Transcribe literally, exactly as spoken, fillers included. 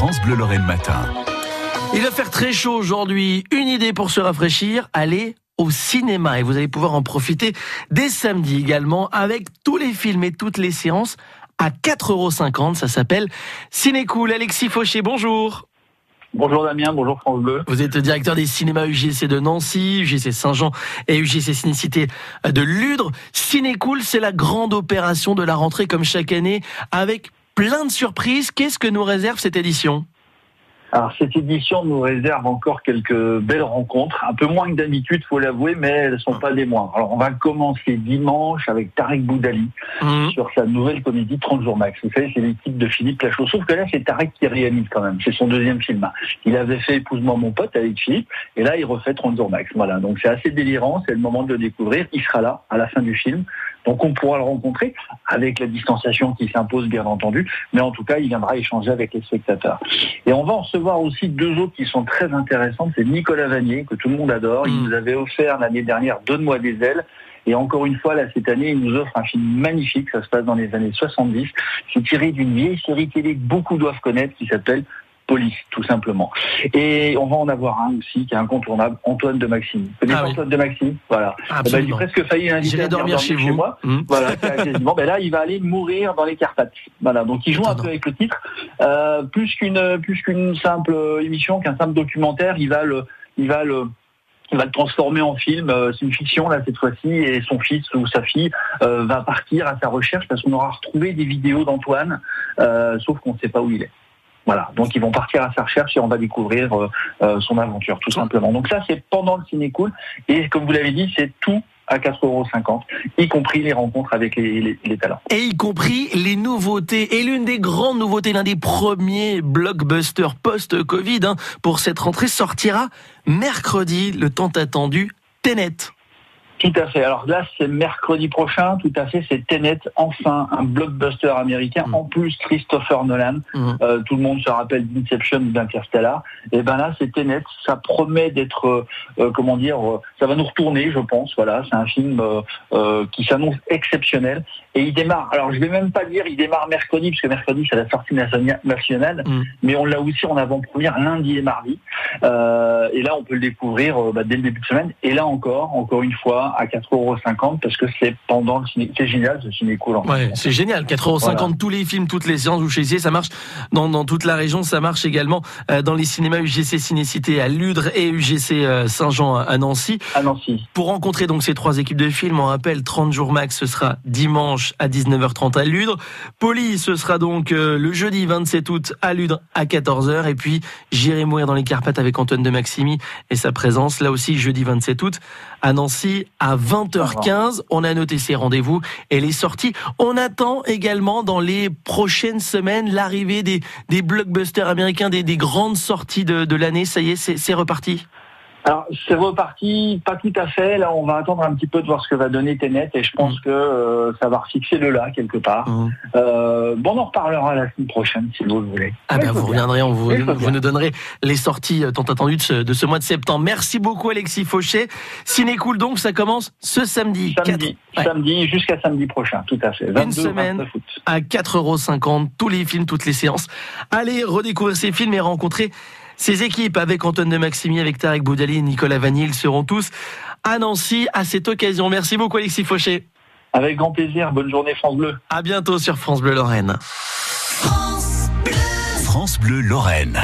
France Bleu Lorraine Matin. Il va faire très chaud aujourd'hui. Une idée pour se rafraîchir, aller au cinéma. Et vous allez pouvoir en profiter dès samedi également avec tous les films et toutes les séances à quatre euros cinquante. Ça s'appelle Cinécool. Alexis Fauché, bonjour. Bonjour Damien, bonjour France Bleu. Vous êtes directeur des cinémas U G C de Nancy, U G C Saint-Jean et U G C Cinécité de Ludre. Cinécool, c'est la grande opération de la rentrée comme chaque année avec plein de surprises. Qu'est-ce que nous réserve cette édition ? Alors cette édition nous réserve encore quelques belles rencontres, un peu moins que d'habitude, faut l'avouer, mais elles ne sont pas des moindres. Alors on va commencer dimanche avec Tarek Boudali mmh. sur sa nouvelle comédie trente jours max. Vous savez, c'est l'équipe de Philippe Lachaud, sauf que là c'est Tarek qui réalise quand même, c'est son deuxième film. Il avait fait Épouse-moi mon pote avec Philippe, et là il refait trente jours max. Voilà, donc c'est assez délirant, c'est le moment de le découvrir, il sera là à la fin du film. Donc on pourra le rencontrer avec la distanciation qui s'impose bien entendu, mais en tout cas il viendra échanger avec les spectateurs. Et on va en recevoir aussi deux autres qui sont très intéressantes, c'est Nicolas Vanier que tout le monde adore, il nous avait offert l'année dernière Donne-moi des ailes. Et encore une fois, là, cette année, il nous offre un film magnifique, ça se passe dans les années soixante-dix, c'est tiré d'une vieille série télé que beaucoup doivent connaître qui s'appelle Police, tout simplement. Et on va en avoir un aussi qui est incontournable, Antoine de Maximy. Vous connaissez ah oui. Antoine de Maximy ? Voilà. Ben, j'ai presque failli l'inviter à dormir, dormir chez, chez moi. Mmh. Voilà. Bon, ben là, il va aller mourir dans les Carpates. Voilà. Donc, il joue un peu avec le titre. Euh, plus qu'une, plus qu'une simple émission, qu'un simple documentaire, il va le, il va le, il va le transformer en film, c'est une fiction là cette fois-ci, et son fils ou sa fille euh, va partir à sa recherche parce qu'on aura retrouvé des vidéos d'Antoine, euh, sauf qu'on ne sait pas où il est. Voilà, donc ils vont partir à sa recherche et on va découvrir euh, euh, son aventure, tout simplement. Donc ça, c'est pendant le Cinécool, et comme vous l'avez dit, c'est tout à quatre euros cinquante, y compris les rencontres avec les, les, les talents. Et y compris les nouveautés. Et l'une des grandes nouveautés, l'un des premiers blockbusters post-Covid hein, pour cette rentrée, sortira mercredi, le tant attendu Tenet. Tout à fait. Alors là, c'est mercredi prochain. Tout à fait, c'est Tenet, enfin un blockbuster américain. Mmh. En plus, Christopher Nolan. Mmh. Euh, tout le monde se rappelle d'Inception ou d'Interstellar. Et ben là, c'est Tenet. Ça promet d'être, euh, comment dire, euh, ça va nous retourner, je pense. Voilà, c'est un film euh, euh, qui s'annonce exceptionnel. Et il démarre. Alors, je vais même pas dire, il démarre mercredi, parce que mercredi, c'est la sortie nationale. Mmh. Mais on l'a aussi en avant-première lundi et mardi. Euh, et là, on peut le découvrir euh, bah, dès le début de semaine. Et là encore, encore une fois. À quatre euros cinquante parce que c'est pendant le ciné. C'est génial ce ciné-cool. Ouais, c'est génial. quatre euros cinquante, voilà. Tous les films, toutes les séances, vous choisissez. Ça marche dans, dans toute la région. Ça marche également dans les cinémas U G C Cinécité à Ludre et U G C Saint-Jean à Nancy. À Nancy. Pour rencontrer donc ces trois équipes de films, on rappelle trente jours max, ce sera dimanche à dix-neuf heures trente à Ludre. Police, ce sera donc le jeudi vingt-sept août à Ludre à quatorze heures. Et puis J'irai mourir dans les Carpates avec Antoine de Maximy et sa présence. Là aussi, jeudi vingt-sept août à Nancy. À vingt heures quinze, on a noté ces rendez-vous et les sorties. On attend également dans les prochaines semaines l'arrivée des, des blockbusters américains, des, des grandes sorties de, de l'année. Ça y est, c'est, c'est reparti. Alors, c'est reparti, pas tout à fait. Là, on va attendre un petit peu de voir ce que va donner Tenet et je pense mmh. que euh, ça va refixer le là, quelque part. Mmh. Euh, bon, on en reparlera la semaine prochaine, si vous le voulez. Ah ben, vous reviendrez, on vous, vous nous donnerez les sorties tant attendues de ce, de ce mois de septembre. Merci beaucoup, Alexis Fauché. Cinécool, donc, ça commence ce samedi. Samedi, quatre... samedi ouais. jusqu'à samedi prochain, tout à fait. vingt-deux, une semaine à quatre euros cinquante, tous les films, toutes les séances. Allez, redécouvrir ces films et rencontrer ces équipes avec Antoine de Maximy, avec Tarek Boudali et Nicolas Vanier, ils seront tous à Nancy à cette occasion. Merci beaucoup Alexis Fauché. Avec grand plaisir, bonne journée France Bleu. À bientôt sur France Bleu Lorraine. France Bleu, France Bleu Lorraine.